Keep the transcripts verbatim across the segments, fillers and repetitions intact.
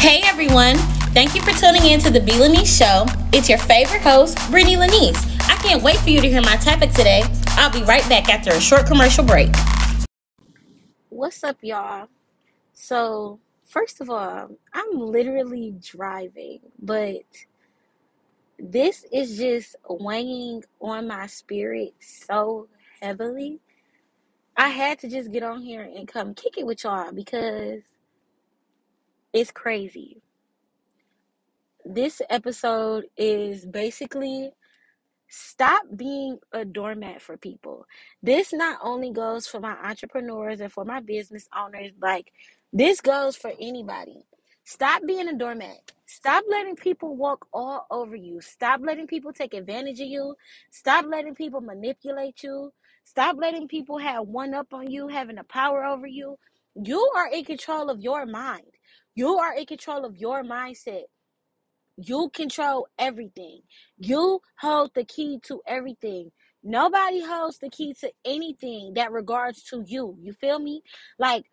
Hey everyone, thank you for tuning in to The B.Lanise Show. It's your favorite host, Brittany Lanise. I can't wait for you to hear my topic today. I'll be right back after a short commercial break. What's up, y'all? So, first of all, I'm literally driving, but this is just weighing on my spirit so heavily. I had to just get on here and come kick it with y'all because it's crazy. This episode is basically stop being a doormat for people. This not only goes for my entrepreneurs and for my business owners, like this goes for anybody. Stop being a doormat. Stop letting people walk all over you. Stop letting people take advantage of you. Stop letting people manipulate you. Stop letting people have one up on you, having a power over you. You are in control of your mind. You are in control of your mindset. You control everything. You hold the key to everything. Nobody holds the key to anything that regards to you. You feel me? Like,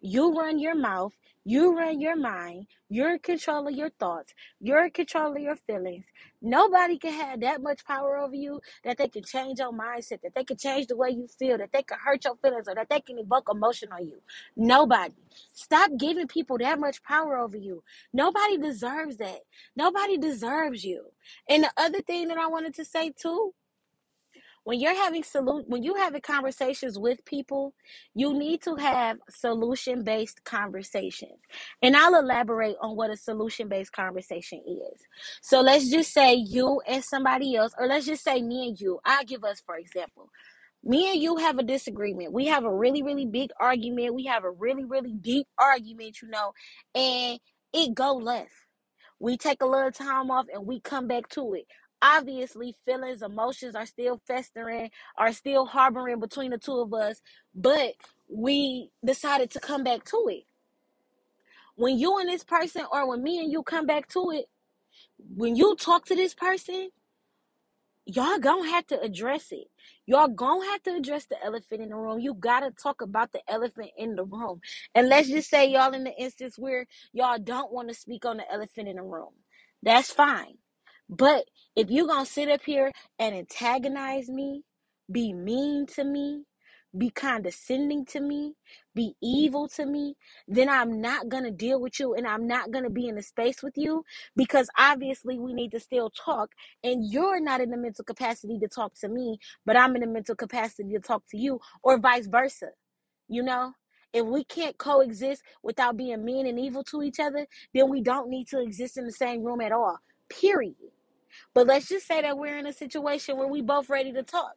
you run your mouth. You run your mind. You're in control of your thoughts. You're in control of your feelings. Nobody can have that much power over you that they can change your mindset, that they can change the way you feel, that they can hurt your feelings, or that they can evoke emotion on you. Nobody. Stop giving people that much power over you. Nobody deserves that. Nobody deserves you. And the other thing that I wanted to say, too, When you're having salute, when you having conversations with people, you need to have solution-based conversations. And I'll elaborate on what a solution-based conversation is. So let's just say you and somebody else, or let's just say me and you. I'll give us, for example, me and you have a disagreement. We have a really, really big argument. We have a really, really deep argument, you know, and it go left. We take a little time off and we come back to it. Obviously, feelings, emotions are still festering, are still harboring between the two of us, but we decided to come back to it. When you and this person, or when me and you come back to it, when you talk to this person, y'all gonna have to address it. Y'all gonna have to address the elephant in the room. You gotta talk about the elephant in the room. And let's just say y'all in the instance where y'all don't want to speak on the elephant in the room. That's fine. But if you're going to sit up here and antagonize me, be mean to me, be condescending to me, be evil to me, then I'm not going to deal with you and I'm not going to be in a space with you because obviously we need to still talk and you're not in the mental capacity to talk to me, but I'm in the mental capacity to talk to you or vice versa, you know? If we can't coexist without being mean and evil to each other, then we don't need to exist in the same room at all, period. But let's just say that we're in a situation where we both ready to talk.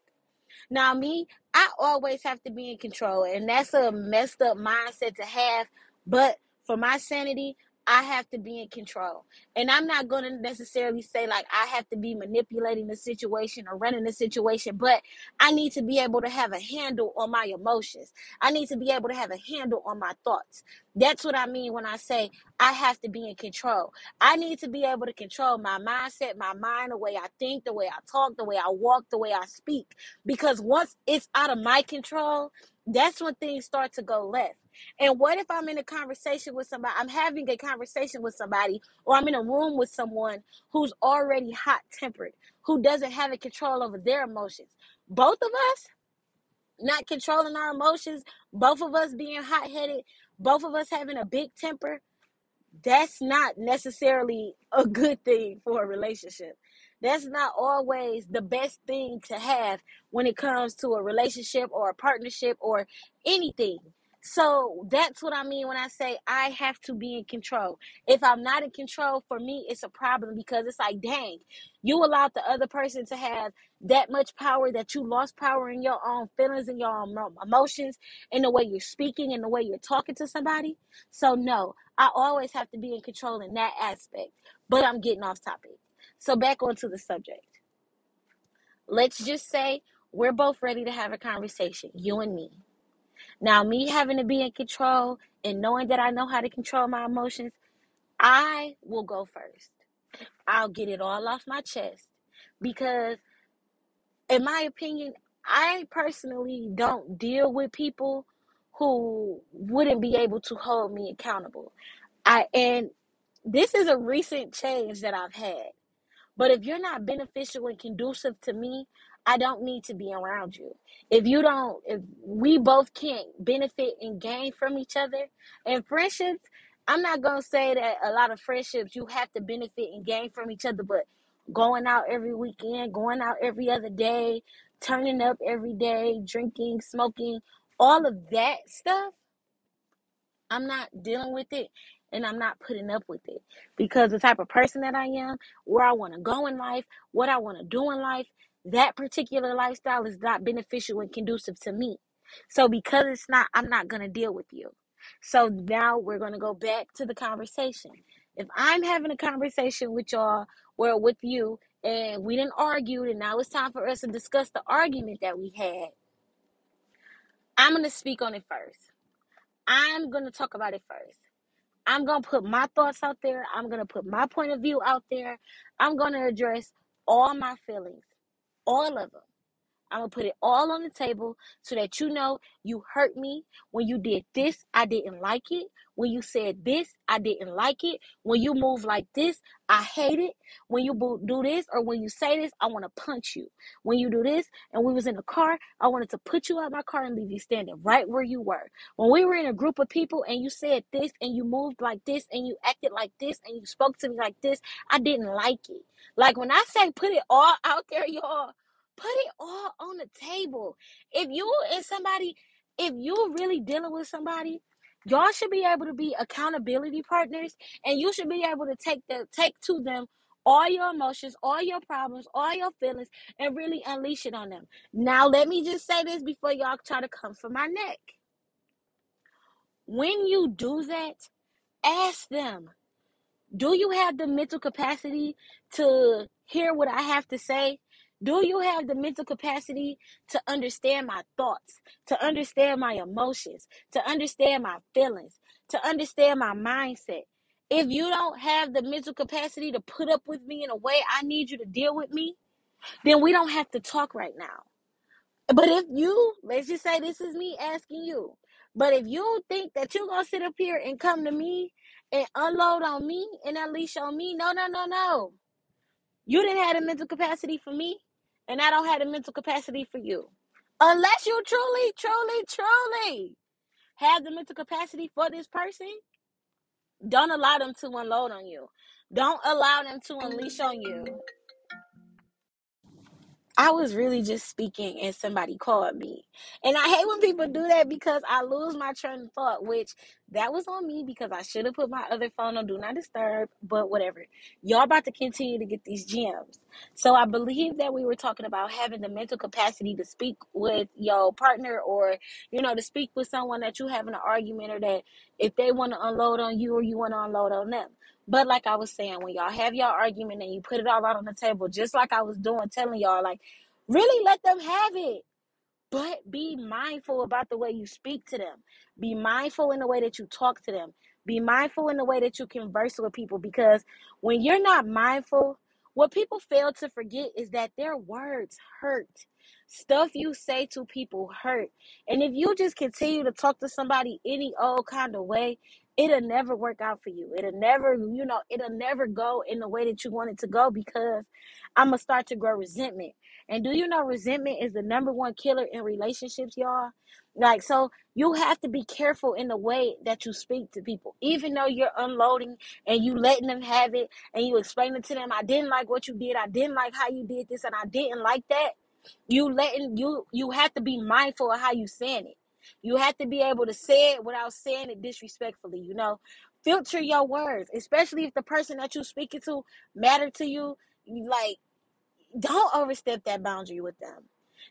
Now, me, I always have to be in control, and that's a messed up mindset to have. But for my sanity, I have to be in control. And I'm not going to necessarily say, like, I have to be manipulating the situation or running the situation, but I need to be able to have a handle on my emotions. I need to be able to have a handle on my thoughts. That's what I mean when I say I have to be in control. I need to be able to control my mindset, my mind, the way I think, the way I talk, the way I walk, the way I speak. Because once it's out of my control, that's when things start to go left. And what if I'm in a conversation with somebody, I'm having a conversation with somebody, or I'm in a room with someone who's already hot-tempered, who doesn't have a control over their emotions? Both of us not controlling our emotions, both of us being hot-headed, both of us having a big temper, that's not necessarily a good thing for a relationship. That's not always the best thing to have when it comes to a relationship or a partnership or anything. So that's what I mean when I say I have to be in control. If I'm not in control, for me, it's a problem because it's like, dang, you allowed the other person to have that much power that you lost power in your own feelings and your own emotions and the way you're speaking and the way you're talking to somebody. So no, I always have to be in control in that aspect, but I'm getting off topic. So back onto the subject. Let's just say we're both ready to have a conversation, you and me. Now, me having to be in control and knowing that I know how to control my emotions, I will go first. I'll get it all off my chest because, in my opinion, I personally don't deal with people who wouldn't be able to hold me accountable. I and this is a recent change that I've had. But if you're not beneficial and conducive to me, I don't need to be around you. If you don't, if we both can't benefit and gain from each other, and friendships, I'm not going to say that a lot of friendships, you have to benefit and gain from each other, but going out every weekend, going out every other day, turning up every day, drinking, smoking, all of that stuff, I'm not dealing with it. And I'm not putting up with it, because the type of person that I am, where I want to go in life, what I want to do in life, that particular lifestyle is not beneficial and conducive to me. So because it's not, I'm not going to deal with you. So now we're going to go back to the conversation. If I'm having a conversation with y'all, well, with you, and we didn't argue, and now it's time for us to discuss the argument that we had, I'm going to speak on it first. I'm going to talk about it first. I'm going to put my thoughts out there. I'm going to put my point of view out there. I'm going to address all my feelings, all of them. I'm going to put it all on the table so that you know you hurt me. When you did this, I didn't like it. When you said this, I didn't like it. When you move like this, I hate it. When you do this or when you say this, I want to punch you. When you do this and we was in the car, I wanted to put you out of my car and leave you standing right where you were. When we were in a group of people and you said this and you moved like this and you acted like this and you spoke to me like this, I didn't like it. Like when I say put it all out there, y'all, put it all on the table. If you and somebody, if you're really dealing with somebody, y'all should be able to be accountability partners, and you should be able to take the take to them all your emotions, all your problems, all your feelings, and really unleash it on them. Now, let me just say this before y'all try to come for my neck. When you do that, ask them, do you have the mental capacity to hear what I have to say? Do you have the mental capacity to understand my thoughts, to understand my emotions, to understand my feelings, to understand my mindset? If you don't have the mental capacity to put up with me in a way I need you to deal with me, then we don't have to talk right now. But if you, let's just say this is me asking you, but if you think that you're going to sit up here and come to me and unload on me and unleash on me, no, no, no, no. You didn't have the mental capacity for me, and I don't have the mental capacity for you. Unless you truly, truly, truly have the mental capacity for this person, don't allow them to unload on you. Don't allow them to unleash on you. I was really just speaking and somebody called me. And I hate when people do that because I lose my train of thought, which that was on me because I should have put my other phone on Do Not Disturb, but whatever. Y'all about to continue to get these gems. So I believe that we were talking about having the mental capacity to speak with your partner or, you know, to speak with someone that you having an argument or that if they want to unload on you or you want to unload on them. But like I was saying, when y'all have y'all argument and you put it all out on the table, just like I was doing, telling y'all, like, really let them have it. But be mindful about the way you speak to them. Be mindful in the way that you talk to them. Be mindful in the way that you converse with people, because when you're not mindful, what people fail to forget is that their words hurt. Stuff you say to people hurt. And if you just continue to talk to somebody any old kind of way, it'll never work out for you. It'll never, you know, it'll never go in the way that you want it to go, because I'm going to start to grow resentment. And do you know resentment is the number one killer in relationships, y'all? Like, so you have to be careful in the way that you speak to people. Even though you're unloading and you letting them have it and you explaining to them, I didn't like what you did, I didn't like how you did this, and I didn't like that. You letting, you, you have to be mindful of how you saying it. You have to be able to say it without saying it disrespectfully, you know. Filter your words, especially if the person that you're speaking to matter to you. Like, don't overstep that boundary with them.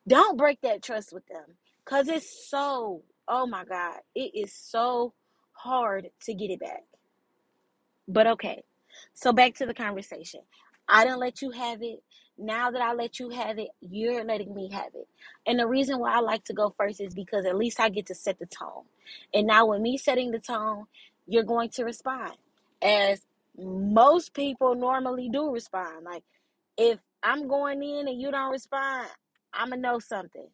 Don't break that trust with them, because it's so, oh my God, it is so hard to get it back. But okay, so back to the conversation. I didn't let you have it. Now that I let you have it, you're letting me have it. And the reason why I like to go first is because at least I get to set the tone. And now with me setting the tone, you're going to respond as most people normally do respond. Like if I'm going in and you don't respond, I'm going to know something.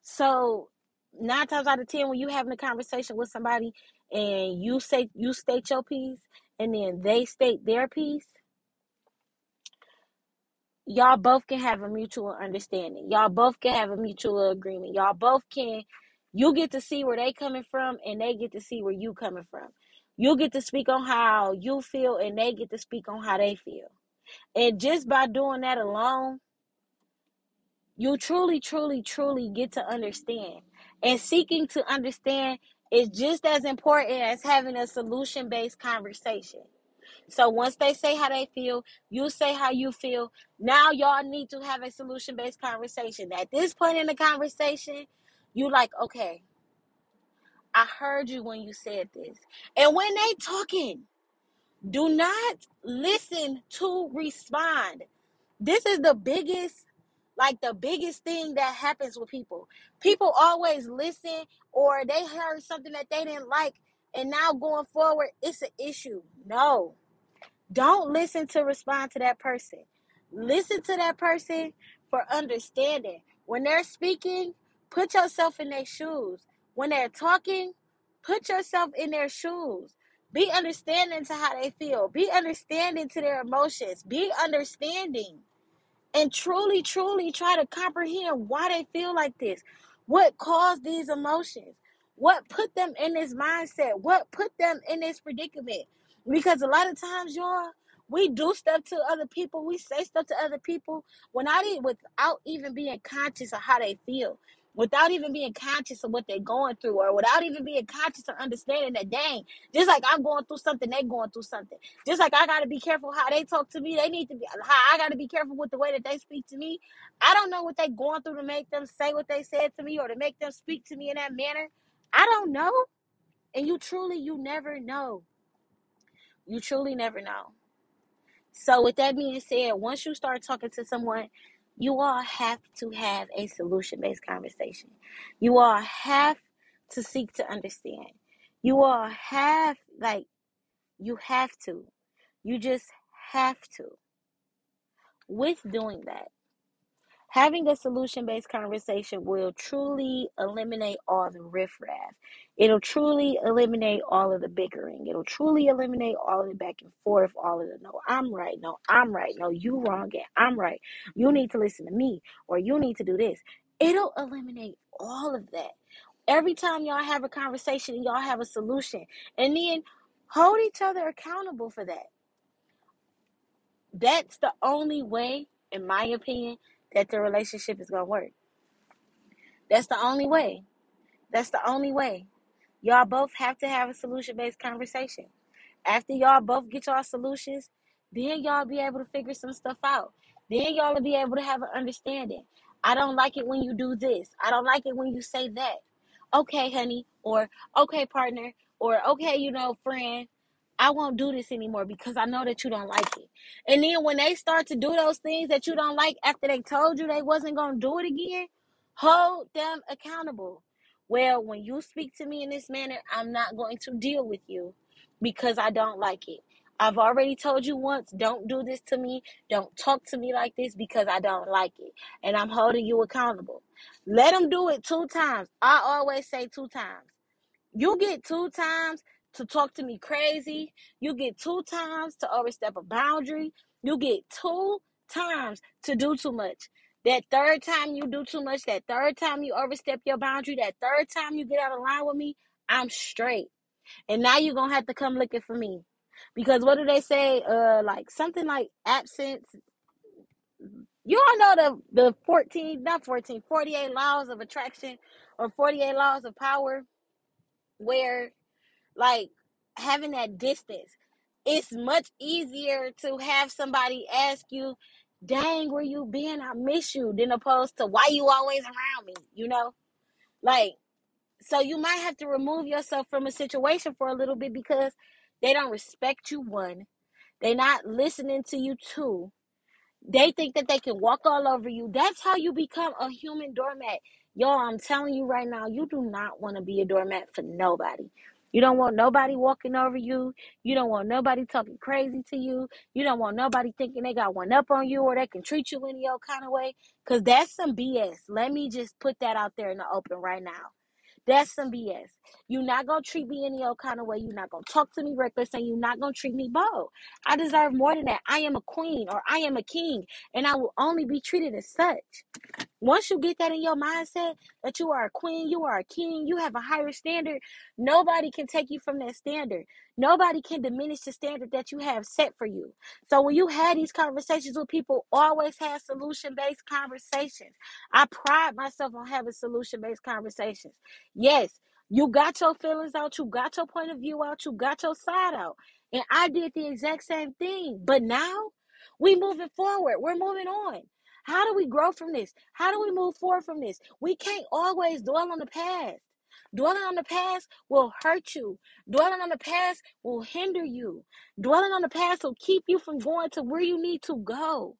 So nine times out of ten, when you're having a conversation with somebody and you say you state your piece and then they state their piece, y'all both can have a mutual understanding. Y'all both can have a mutual agreement. Y'all both can, you get to see where they coming from and they get to see where you coming from. You get to speak on how you feel and they get to speak on how they feel. And just by doing that alone, you truly, truly, truly get to understand. And seeking to understand is just as important as having a solution-based conversation. So once they say how they feel, you say how you feel. Now y'all need to have a solution-based conversation. At this point in the conversation, you like, okay, I heard you when you said this. And when they talking, do not listen to respond. This is the biggest, like the biggest thing that happens with people. People always listen, or they heard something that they didn't like, and now going forward, it's an issue. No, don't listen to respond to that person. Listen to that person for understanding. When they're speaking, put yourself in their shoes. When they're talking, put yourself in their shoes. Be understanding to how they feel. Be understanding to their emotions. Be understanding. And truly, truly try to comprehend why they feel like this. What caused these emotions? What put them in this mindset? What put them in this predicament? Because a lot of times, y'all, we do stuff to other people. We say stuff to other people without even being conscious of how they feel, without even being conscious of what they're going through, or without even being conscious of understanding that, dang, just like I'm going through something, they're going through something. Just like I got to be careful how they talk to me, they need to be, how I got to be careful with the way that they speak to me. I don't know what they're going through to make them say what they said to me or to make them speak to me in that manner. I don't know. And you truly, you never know. You truly never know. So with that being said, once you start talking to someone, you all have to have a solution-based conversation. You all have to seek to understand. You all have, like, you have to. You just have to. With doing that, having a solution-based conversation will truly eliminate all the riffraff. It'll truly eliminate all of the bickering. It'll truly eliminate all of the back and forth, all of the no, I'm right, no, I'm right, no, you wrong, and I'm right. You need to listen to me, or you need to do this. It'll eliminate all of that. Every time y'all have a conversation, y'all have a solution. And then hold each other accountable for that. That's the only way, in my opinion, that the relationship is going to work. That's the only way. That's the only way. Y'all both have to have a solution-based conversation. After y'all both get y'all solutions, then y'all be able to figure some stuff out. Then y'all will be able to have an understanding. I don't like it when you do this. I don't like it when you say that. Okay, honey, or okay, partner, or okay, you know, friend, I won't do this anymore because I know that you don't like it. And then when they start to do those things that you don't like after they told you they wasn't going to do it again, hold them accountable. Well, when you speak to me in this manner, I'm not going to deal with you because I don't like it. I've already told you once, don't do this to me. Don't talk to me like this because I don't like it. And I'm holding you accountable. Let them do it two times. I always say two times. You get two times to talk to me crazy. You get two times to overstep a boundary. You get two times to do too much. That third time you do too much, that third time you overstep your boundary, that third time you get out of line with me, I'm straight. And now you're going to have to come looking for me. Because what do they say? Uh, like something like absence. You all know the, the fourteen, not fourteen, forty-eight laws of attraction, or forty-eight laws of power, where like having that distance, it's much easier to have somebody ask you, dang, where you been? I miss you, than opposed to why you always around me, you know? Like, so you might have to remove yourself from a situation for a little bit because they don't respect you, one. They're not listening to you, two. They think that they can walk all over you. That's how you become a human doormat. Y'all, I'm telling you right now, you do not want to be a doormat for nobody. You don't want nobody walking over you. You don't want nobody talking crazy to you. You don't want nobody thinking they got one up on you or they can treat you any old kind of way. Because that's some B S. Let me just put that out there in the open right now. That's some B S. You're not going to treat me any old kind of way. You're not going to talk to me reckless, and you're not going to treat me bold. I deserve more than that. I am a queen, or I am a king, and I will only be treated as such. Once you get that in your mindset, that you are a queen, you are a king, you have a higher standard, nobody can take you from that standard. Nobody can diminish the standard that you have set for you. So when you have these conversations with people, always have solution-based conversations. I pride myself on having solution-based conversations. Yes, you got your feelings out, you got your point of view out, you got your side out. And I did the exact same thing. But now we're moving forward. We're moving on. How do we grow from this? How do we move forward from this? We can't always dwell on the past. Dwelling on the past will hurt you. Dwelling on the past will hinder you. Dwelling on the past will keep you from going to where you need to go.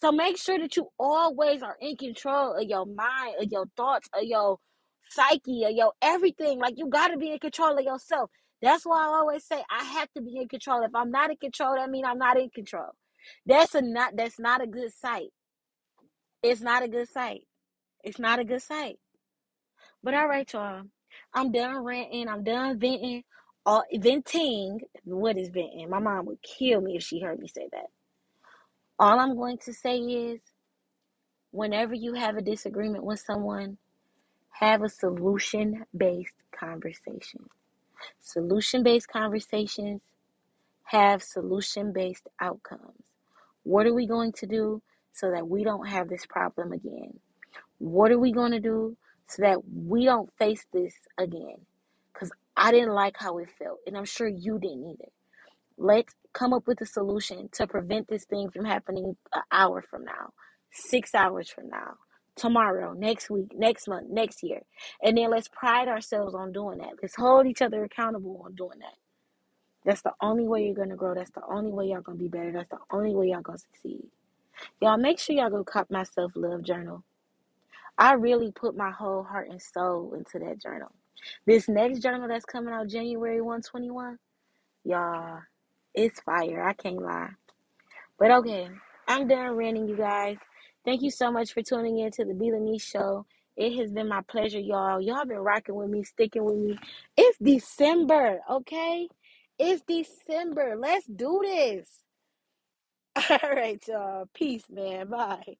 So make sure that you always are in control of your mind, of your thoughts, of your psyche, of your everything. Like, you got to be in control of yourself. That's why I always say I have to be in control. If I'm not in control, that means I'm not in control. That's a not. That's not a good sight. It's not a good sight. It's not a good sight. But all right, y'all. I'm done ranting. I'm done venting. All, venting. What is venting? My mom would kill me if she heard me say that. All I'm going to say is, whenever you have a disagreement with someone, have a solution-based conversation. Solution-based conversations have solution-based outcomes. What are we going to do so that we don't have this problem again? What are we going to do so that we don't face this again? Because I didn't like how it felt, and I'm sure you didn't either. Let's come up with a solution to prevent this thing from happening an hour from now, six hours from now, tomorrow, next week, next month, next year. And then let's pride ourselves on doing that. Let's hold each other accountable on doing that. That's the only way you're going to grow. That's the only way y'all going to be better. That's the only way y'all going to succeed. Y'all, make sure y'all go cop my self-love journal. I really put my whole heart and soul into that journal. This next journal that's coming out January first, twenty twenty-one, y'all, it's fire. I can't lie. But okay, I'm done ranting, you guys. Thank you so much for tuning in to the B.Lanise Show. It has been my pleasure, y'all. Y'all been rocking with me, sticking with me. It's December, okay? It's December. Let's do this. All right, y'all. Peace, man. Bye.